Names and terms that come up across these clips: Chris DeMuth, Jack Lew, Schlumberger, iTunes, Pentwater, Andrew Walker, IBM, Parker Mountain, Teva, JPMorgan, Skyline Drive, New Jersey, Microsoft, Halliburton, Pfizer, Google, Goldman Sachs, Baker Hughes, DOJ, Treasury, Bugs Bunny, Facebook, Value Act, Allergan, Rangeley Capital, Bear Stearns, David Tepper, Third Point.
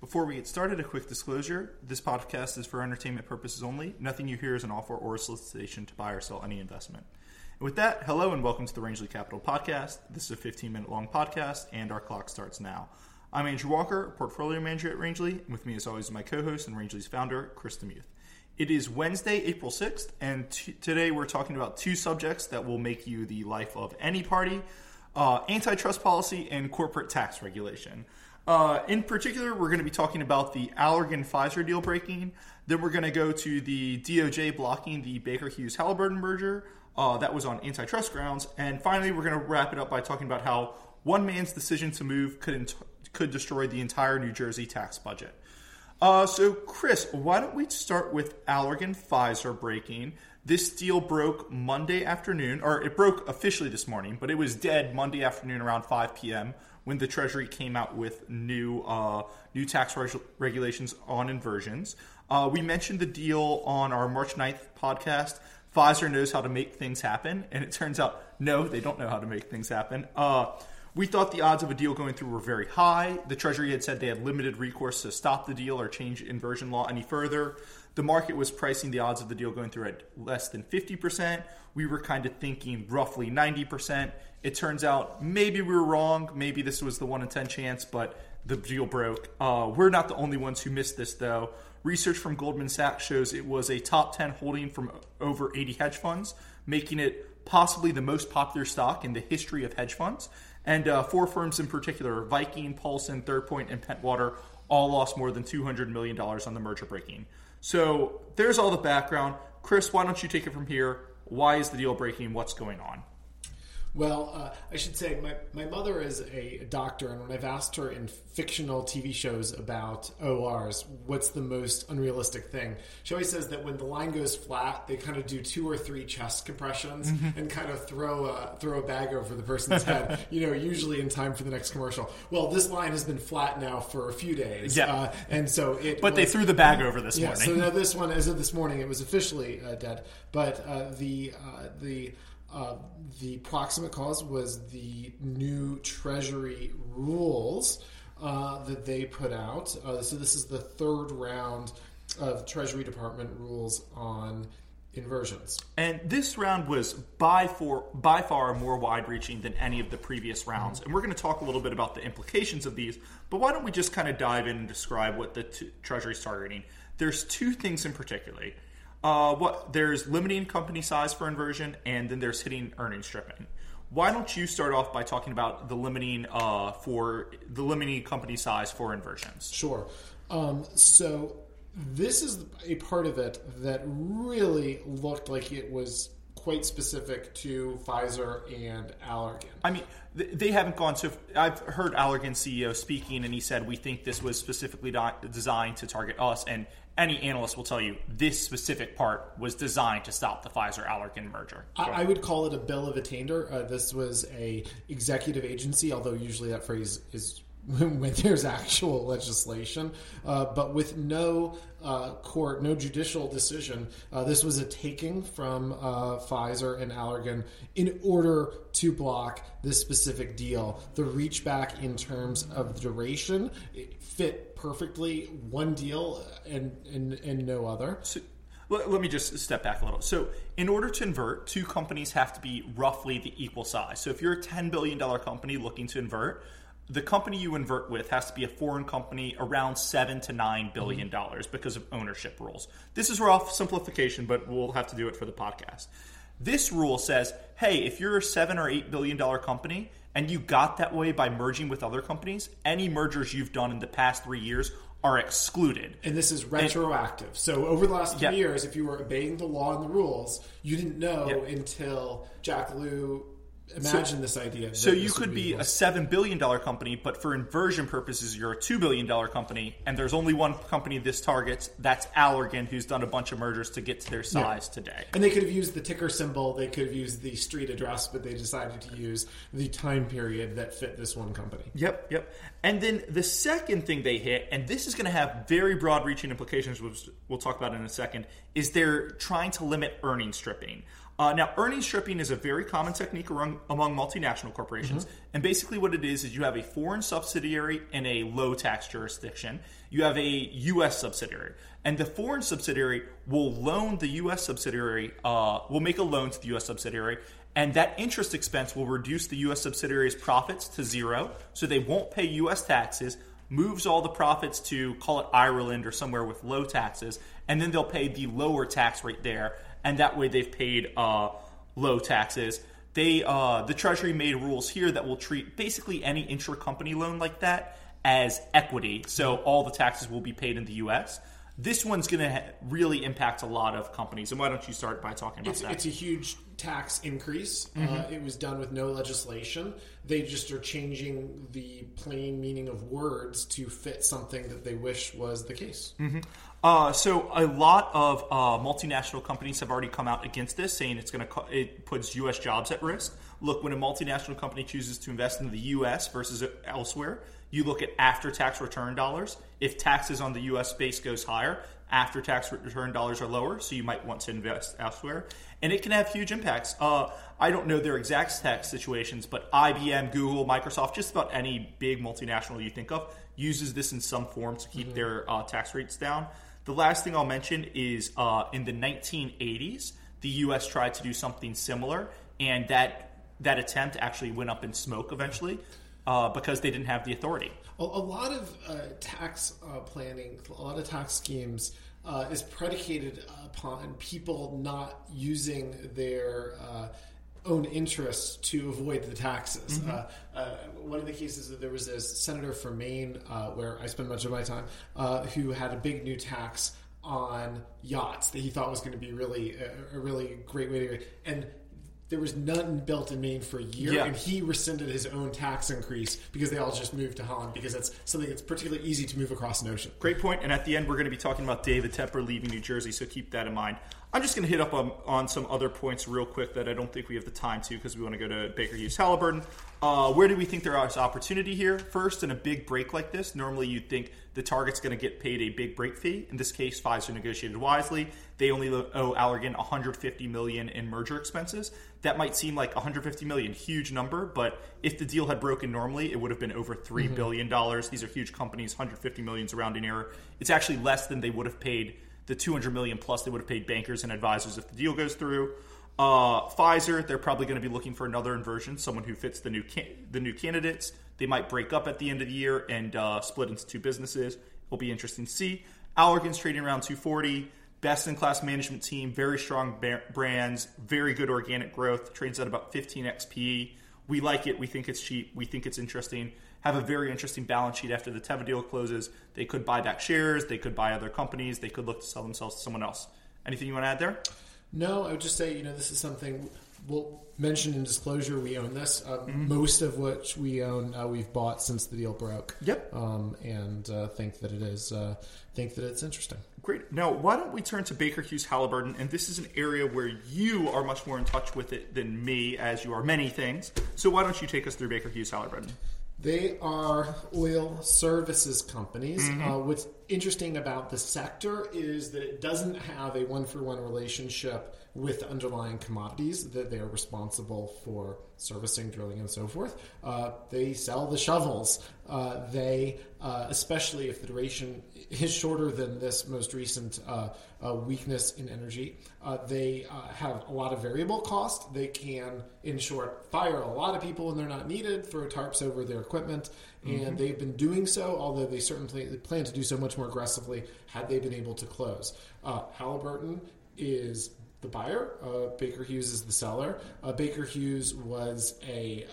Before we get started, a quick disclosure. This podcast is for entertainment purposes only. Nothing you hear is an offer or a solicitation to buy or sell any investment. And with that, hello and welcome to the Rangeley Capital Podcast. This is a 15-minute long podcast, and our clock starts now. I'm Andrew Walker, Portfolio Manager at Rangeley, and with me as always is my co-host and Rangeley's founder, Chris DeMuth. It is Wednesday, April 6th, and today we're talking about two subjects that will make you the life of any party, antitrust policy and corporate tax regulation. In particular, we're going to be talking about the Allergan Pfizer deal breaking. Then we're going to go to the DOJ blocking the Baker Hughes Halliburton merger. That was on antitrust grounds. And finally, we're going to wrap it up by talking about how one man's decision to move could destroy the entire New Jersey tax budget. So, Chris, why don't we start with Allergan Pfizer breaking? This deal broke Monday afternoon, or it broke officially this morning, but it was dead Monday afternoon around 5 p.m. when the Treasury came out with new tax regulations on inversions. We mentioned the deal on our March 9th podcast. Pfizer knows how to make things happen, and it turns out, no, they don't know how to make things happen. We thought the odds of a deal going through were very high. The Treasury had said they had limited recourse to stop the deal or change inversion law any further. The market was pricing the odds of the deal going through at less than 50%. We were kind of thinking roughly 90%. It turns out maybe we were wrong. Maybe this was the 1 in 10 chance, but the deal broke. We're not the only ones who missed this, though. Research from Goldman Sachs shows it was a top 10 holding from over 80 hedge funds, making it possibly the most popular stock in the history of hedge funds. And four firms in particular, Viking, Paulson, Third Point, and Pentwater, all lost more than $200 million on the merger breaking. So there's all the background. Chris, why don't you take it from here? Why is the deal breaking? What's going on? Well, I should say my mother is a doctor, and when I've asked her in fictional TV shows about ORs, what's the most unrealistic thing, she always says that when the line goes flat, they kind of do 2 or 3 chest compressions and kind of throw a bag over the person's head, usually in time for the next commercial. Well, this line has been flat now for a few days. Yeah. They threw the bag over this morning. So now this one, as of this morning, it was officially dead. But the proximate cause was the new Treasury rules that they put out. So this is the third round of Treasury Department rules on inversions. And this round was by far more wide-reaching than any of the previous rounds. And we're going to talk a little bit about the implications of these, but why don't we just kind of dive in and describe what the Treasury's targeting. There's two things in particular. There's limiting company size for inversion, and then there's hitting earnings stripping. Why don't you start off by talking about the limiting company size for inversions? Sure. So this is a part of it that really looked like it was quite specific to Pfizer and Allergan. I mean, they haven't gone so – I've heard Allergan CEO speaking, and he said, we think this was specifically designed to target us, and any analyst will tell you this specific part was designed to stop the Pfizer-Allergan merger. I would call it a bill of attainder. This was a executive agency, although usually that phrase is when there's actual legislation. But with no court, no judicial decision, this was a taking from Pfizer and Allergan in order to block this specific deal. The reach back in terms of duration, it fit perfectly one deal and no other. So, let me just step back a little. So in order to invert, two companies have to be roughly the equal size. So if you're a $10 billion company looking to invert, the company you invert with has to be a foreign company around $7 to $9 billion because of ownership rules. This is rough simplification, but we'll have to do it for the podcast. This rule says, hey, if you're a $7 or $8 billion company and you got that way by merging with other companies, any mergers you've done in the past 3 years are excluded. And this is retroactive. So over the last 3 years, if you were obeying the law and the rules, you didn't know until Jack Lew imagined this idea. So you could be a $7 billion company, but for inversion purposes, you're a $2 billion company, and there's only one company this targets. That's Allergan, who's done a bunch of mergers to get to their size today. And they could have used the ticker symbol. They could have used the street address, but they decided to use the time period that fit this one company. Yep. And then the second thing they hit, and this is going to have very broad-reaching implications, which we'll talk about in a second, is they're trying to limit earnings stripping. Now, earnings stripping is a very common technique among multinational corporations. Mm-hmm. And basically what it is you have a foreign subsidiary in a low-tax jurisdiction. You have a U.S. subsidiary. And the foreign subsidiary will loan the U.S. subsidiary, will make a loan to the U.S. subsidiary. And that interest expense will reduce the U.S. subsidiary's profits to zero. So they won't pay U.S. taxes, moves all the profits to, call it Ireland or somewhere with low taxes. And then they'll pay the lower tax rate there. And that way they've paid low taxes. The Treasury made rules here that will treat basically any intra-company loan like that as equity. So all the taxes will be paid in the U.S. This one's going to really impact a lot of companies. And why don't you start by talking about that? It's a huge tax increase. Mm-hmm. It was done with no legislation. They just are changing the plain meaning of words to fit something that they wish was the case. Mm-hmm. So a lot of multinational companies have already come out against this, saying it puts U.S. jobs at risk. Look, when a multinational company chooses to invest in the U.S. versus elsewhere, you look at after-tax return dollars. If taxes on the U.S. base goes higher, after-tax return dollars are lower, so you might want to invest elsewhere. And it can have huge impacts. I don't know their exact tax situations, but IBM, Google, Microsoft, just about any big multinational you think of, uses this in some form to keep mm-hmm. their tax rates down. The last thing I'll mention is in the 1980s, the U.S. tried to do something similar, and that attempt actually went up in smoke eventually. Because they didn't have the authority. A lot of tax planning, a lot of tax schemes is predicated upon people not using their own interests to avoid the taxes. Mm-hmm. One of the cases that there was a senator from Maine, where I spend much of my time, who had a big new tax on yachts that he thought was going to be really a really great way to do it. And there was none built in Maine for a year, yeah. And he rescinded his own tax increase because they all just moved to Holland because that's something that's particularly easy to move across an ocean. Great point, and at the end, we're going to be talking about David Tepper leaving New Jersey, so keep that in mind. I'm just going to hit up on some other points real quick that I don't think we have the time to because we want to go to Baker Hughes Halliburton. Where do we think there is opportunity here? First, in a big break like this, normally you'd think the target's going to get paid a big break fee. In this case, Pfizer negotiated wisely. They only owe Allergan $150 million in merger expenses. That might seem like $150 million, huge number, but if the deal had broken normally, it would have been over $3 mm-hmm. billion. These are huge companies, $150 million is a rounding error. It's actually less than they would have paid the $200 million plus they would have paid bankers and advisors if the deal goes through. Pfizer, they're probably going to be looking for another inversion, someone who fits the new candidates. They might break up at the end of the year and split into two businesses. It'll be interesting to see. Allergan's trading around 240. Best-in-class management team, very strong brands, very good organic growth. Trades at about 15x PE. We like it. We think it's cheap. We think it's interesting. Have a very interesting balance sheet after the Teva deal closes. They could buy back shares. They could buy other companies. They could look to sell themselves to someone else. Anything you want to add there? No, I would just say, this is something we'll mention in disclosure. We own this. Mm-hmm. Most of which we own, we've bought since the deal broke. Yep. And think that it's interesting. Great. Now, why don't we turn to Baker Hughes Halliburton? And this is an area where you are much more in touch with it than me, as you are many things. So why don't you take us through Baker Hughes Halliburton? They are oil services companies. Mm-hmm. What's interesting about the sector is that it doesn't have a one-for-one relationship with underlying commodities that they are responsible for servicing, drilling, and so forth. They sell the shovels. They, especially if the duration is shorter than this most recent weakness in energy, they have a lot of variable cost. They can, in short, fire a lot of people when they're not needed, throw tarps over their equipment, mm-hmm. and they've been doing so, although they certainly plan to do so much more aggressively had they been able to close. Halliburton is the buyer. Baker Hughes is the seller. Baker Hughes was a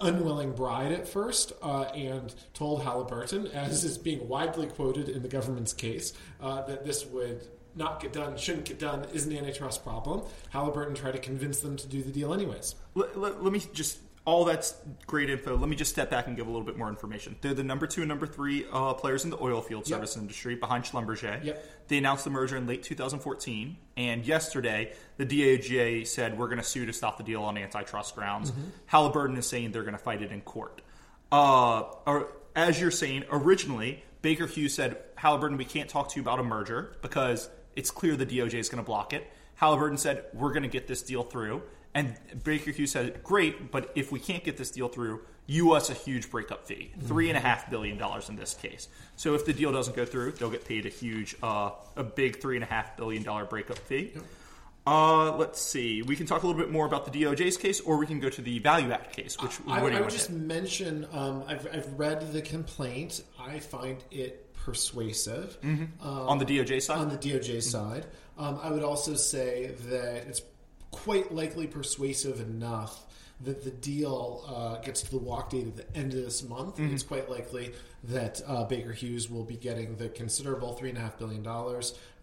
unwilling bride at first and told Halliburton, as is being widely quoted in the government's case, that this would not get done, shouldn't get done, is an antitrust problem. Halliburton tried to convince them to do the deal anyways. Let me just... All that's great info. Let me just step back and give a little bit more information. They're the number 2 and number 3 players in the oil field yep. service industry behind Schlumberger. Yep. They announced the merger in late 2014. And yesterday, the DOJ said, we're going to sue to stop the deal on antitrust grounds. Mm-hmm. Halliburton is saying they're going to fight it in court. As you're saying, originally, Baker Hughes said, Halliburton, we can't talk to you about a merger because it's clear the DOJ is going to block it. Halliburton said, we're going to get this deal through. And Baker Hughes said, great, but if we can't get this deal through, you owe us a huge breakup fee, $3.5 billion in this case. So if the deal doesn't go through, they'll get paid a big $3.5 billion breakup fee. Yep. Let's see. We can talk a little bit more about the DOJ's case, or we can go to the Value Act case. I would just mention, I've read the complaint. I find it persuasive. Mm-hmm. On the DOJ side? On the DOJ side. I would also say that it's quite likely persuasive enough that the deal gets to the walk date at the end of this month. Mm-hmm. It's quite likely that Baker Hughes will be getting the considerable $3.5 billion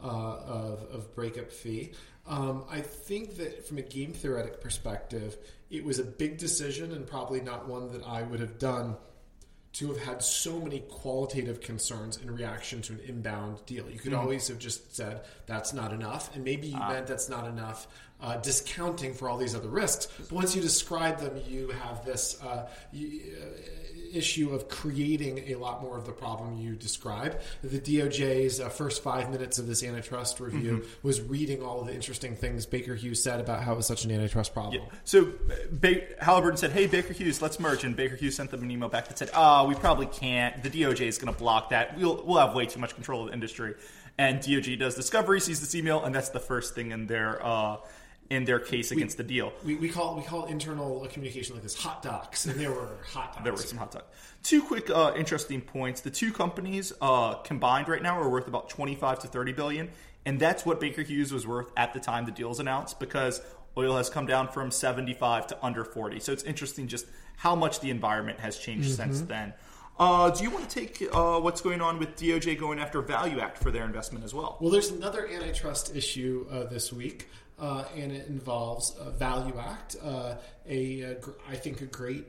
of breakup fee. I think that from a game theoretic perspective, it was a big decision and probably not one that I would have done to have had so many qualitative concerns in reaction to an inbound deal. You could always have just said, that's not enough. And maybe you meant that's not enough, discounting for all these other risks. But once you describe them, you have this issue of creating a lot more of the problem you describe. The DOJ's first 5 minutes of this antitrust review was reading all of the interesting things Baker Hughes said about how it was such an antitrust problem. Yeah. So Halliburton said, hey, Baker Hughes, let's merge. And Baker Hughes sent them an email back that said, we probably can't. The DOJ is going to block that. We'll have way too much control of the industry. And DOJ does discovery, sees this email, and that's the first thing in their case against the deal. We call internal communication like this hot docs, and there were hot docs. There were some hot docs. Two quick interesting points. The two companies combined right now are worth about $25 to $30 billion, and that's what Baker Hughes was worth at the time the deal was announced, because oil has come down from 75 to under 40. So it's interesting just how much the environment has changed since then. Do you want to take what's going on with DOJ going after Value Act for their investment as well? Well, there's another antitrust issue this week, and it involves Value Act, I think a great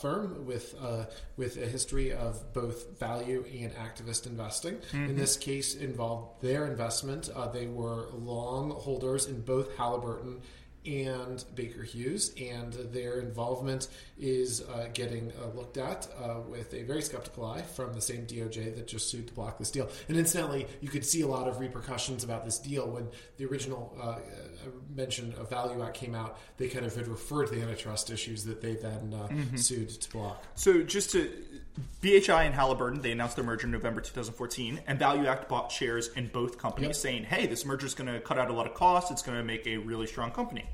firm with a history of both value and activist investing. In this case, involved their investment. They were long holders in both Halliburton and Baker Hughes, and their involvement is getting looked at with a very skeptical eye from the same DOJ that just sued to block this deal. And incidentally, you could see a lot of repercussions about this deal when the original mention of Value Act came out. They kind of had referred to the antitrust issues that they then sued to block. So just to BHI and Halliburton, they announced their merger in November 2014, and Value Act bought shares in both companies, saying, hey, this merger is going to cut out a lot of costs. It's going to make a really strong company.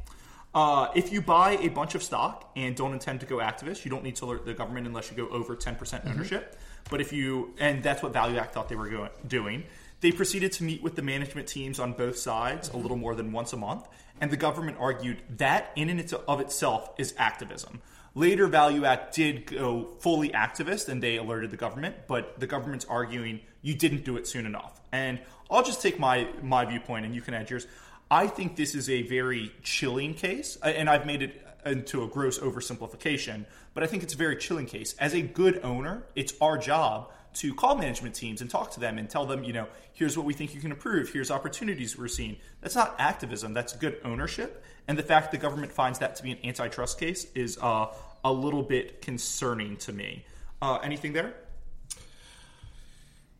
If you buy a bunch of stock and don't intend to go activist, you don't need to alert the government unless you go over 10% ownership. But if you, and that's what Value Act thought they were doing. They proceeded to meet with the management teams on both sides a little more than once a month, and the government argued that in and of itself is activism. Later, Value Act did go fully activist, and they alerted the government, but the government's arguing you didn't do it soon enough. And I'll just take my viewpoint, and you can add yours. I think this is a very chilling case, and I've made it into a gross oversimplification, but I think it's a very chilling case. As a good owner, it's our job to call management teams and talk to them and tell them, here's what we think you can improve, here's opportunities we're seeing. That's not activism, that's good ownership. And the fact the government finds that to be an antitrust case is a little bit concerning to me. Anything there?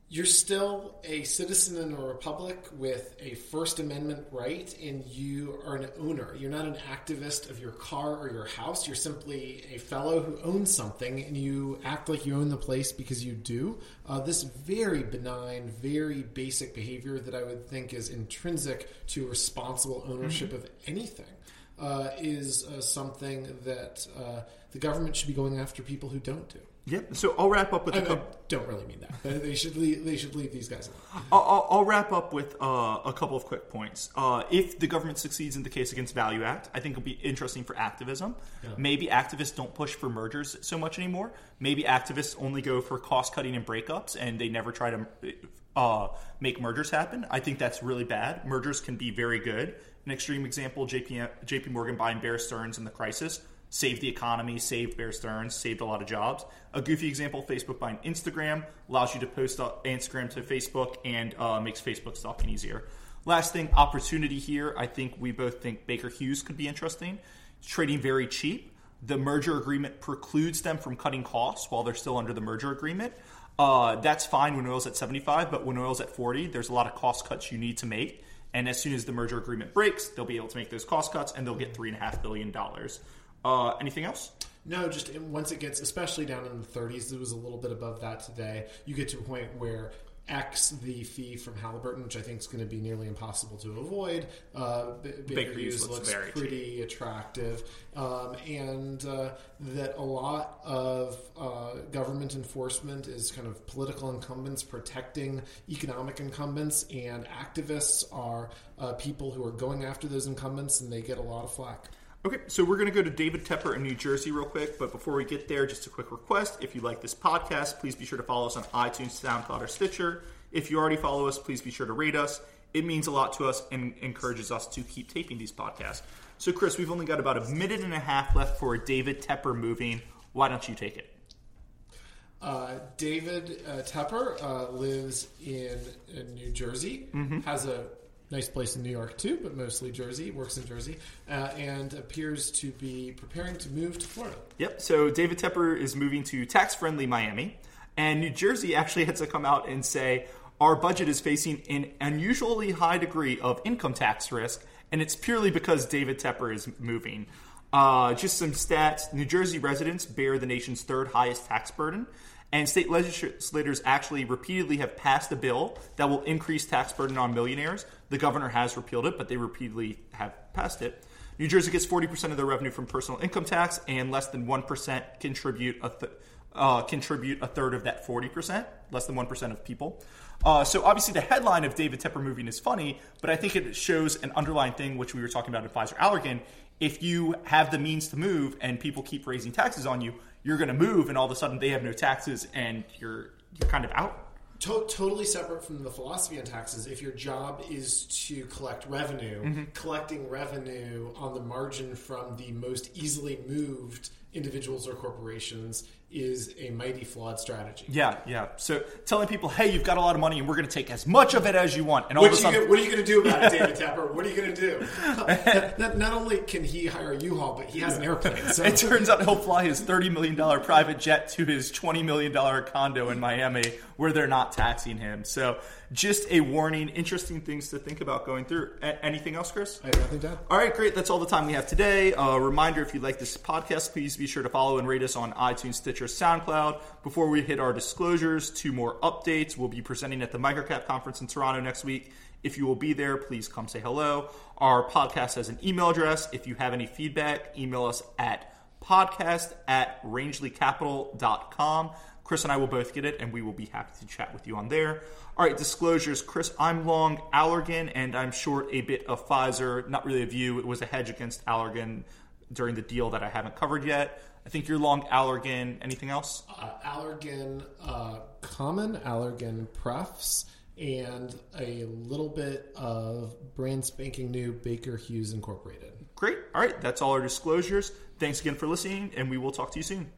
You're still a citizen in a republic with a First Amendment right, and you are an owner. You're not an activist of your car or your house. You're simply a fellow who owns something, and you act like you own the place because you do. This very benign, very basic behavior that I would think is intrinsic to responsible ownership of anything is something that the government should be going after people who don't do. Yep. So I'll wrap up with. I don't really mean that. They should leave these guys alone. I'll wrap up with a couple of quick points. If the government succeeds in the case against Value Act, I think it'll be interesting for activism. Yeah. Maybe activists don't push for mergers so much anymore. Maybe activists only go for cost cutting and breakups, and they never try to make mergers happen. I think that's really bad. Mergers can be very good. An extreme example: JPMorgan buying Bear Stearns in the crisis. Saved the economy, saved Bear Stearns, saved a lot of jobs. A goofy example, Facebook buying Instagram, allows you to post Instagram to Facebook and makes Facebook stalking easier. Last thing, opportunity here. I think we both think Baker Hughes could be interesting. It's trading very cheap. The merger agreement precludes them from cutting costs while they're still under the merger agreement. That's fine when oil's at $75, but when oil's at $40, there's a lot of cost cuts you need to make. And as soon as the merger agreement breaks, they'll be able to make those cost cuts, and they'll get $3.5 billion. Anything else? No, just once it gets, especially down in the 30s, it was a little bit above that today, you get to a point where X the fee from Halliburton, which I think is going to be nearly impossible to avoid. Baker Hughes looks pretty attractive. And that a lot of government enforcement is kind of political incumbents protecting economic incumbents, and activists are people who are going after those incumbents, and they get a lot of flack. Okay, so we're going to go to David Tepper in New Jersey real quick, but before we get there, just a quick request. If you like this podcast, please be sure to follow us on iTunes, SoundCloud, or Stitcher. If you already follow us, please be sure to rate us. It means a lot to us and encourages us to keep taping these podcasts. So, Chris, we've only got about a minute and a half left for David Tepper moving. Why don't you take it? David Tepper lives in New Jersey, has a nice place in New York, too, but mostly Jersey. Works in Jersey, and appears to be preparing to move to Florida. Yep, so David Tepper is moving to tax-friendly Miami, and New Jersey actually had to come out and say, our budget is facing an unusually high degree of income tax risk, and it's purely because David Tepper is moving. Just some stats. New Jersey residents bear the nation's third highest tax burden, and state legislators actually repeatedly have passed a bill that will increase tax burden on millionaires. The governor has repealed it, but they repeatedly have passed it. New Jersey gets 40% of their revenue from personal income tax, and less than 1% contribute a third of that 40%, less than 1% of people. So obviously the headline of David Tepper moving is funny, but I think it shows an underlying thing, which we were talking about in Pfizer Allergan. If you have the means to move and people keep raising taxes on you, you're going to move, and all of a sudden they have no taxes, and you're kind of out. Totally separate from the philosophy on taxes. If your job is to collect revenue, collecting revenue on the margin from the most easily moved individuals or corporations is a mighty flawed strategy. Yeah. So telling people, hey, you've got a lot of money and we're going to take as much of it as you want. And all what are you going to do about it, David Tepper? What are you going to do? Not only can he hire a U-Haul, but he has an airplane. So. It turns out he'll fly his $30 million private jet to his $20 million condo in Miami where they're not taxing him. So just a warning, interesting things to think about going through. Anything else, Chris? I have nothing to add. All right, great. That's all the time we have today. Reminder, if you like this podcast, please be sure to follow and rate us on iTunes, Stitcher, SoundCloud. Before we hit our disclosures, two more updates. We'll be presenting at the Microcap Conference in Toronto next week. If you will be there, please come say hello. Our podcast has an email address. If you have any feedback, email us at podcast@rangeleycapital.com. Chris and I will both get it, and we will be happy to chat with you on there. All right, disclosures. Chris, I'm long Allergan, and I'm short a bit of Pfizer. Not really a view. It was a hedge against Allergan during the deal that I haven't covered yet. I think you're long Allergan. Anything else? Allergan Common, Allergan Prefs, and a little bit of brand spanking new Baker Hughes Incorporated. Great. All right, that's all our disclosures. Thanks again for listening, and we will talk to you soon.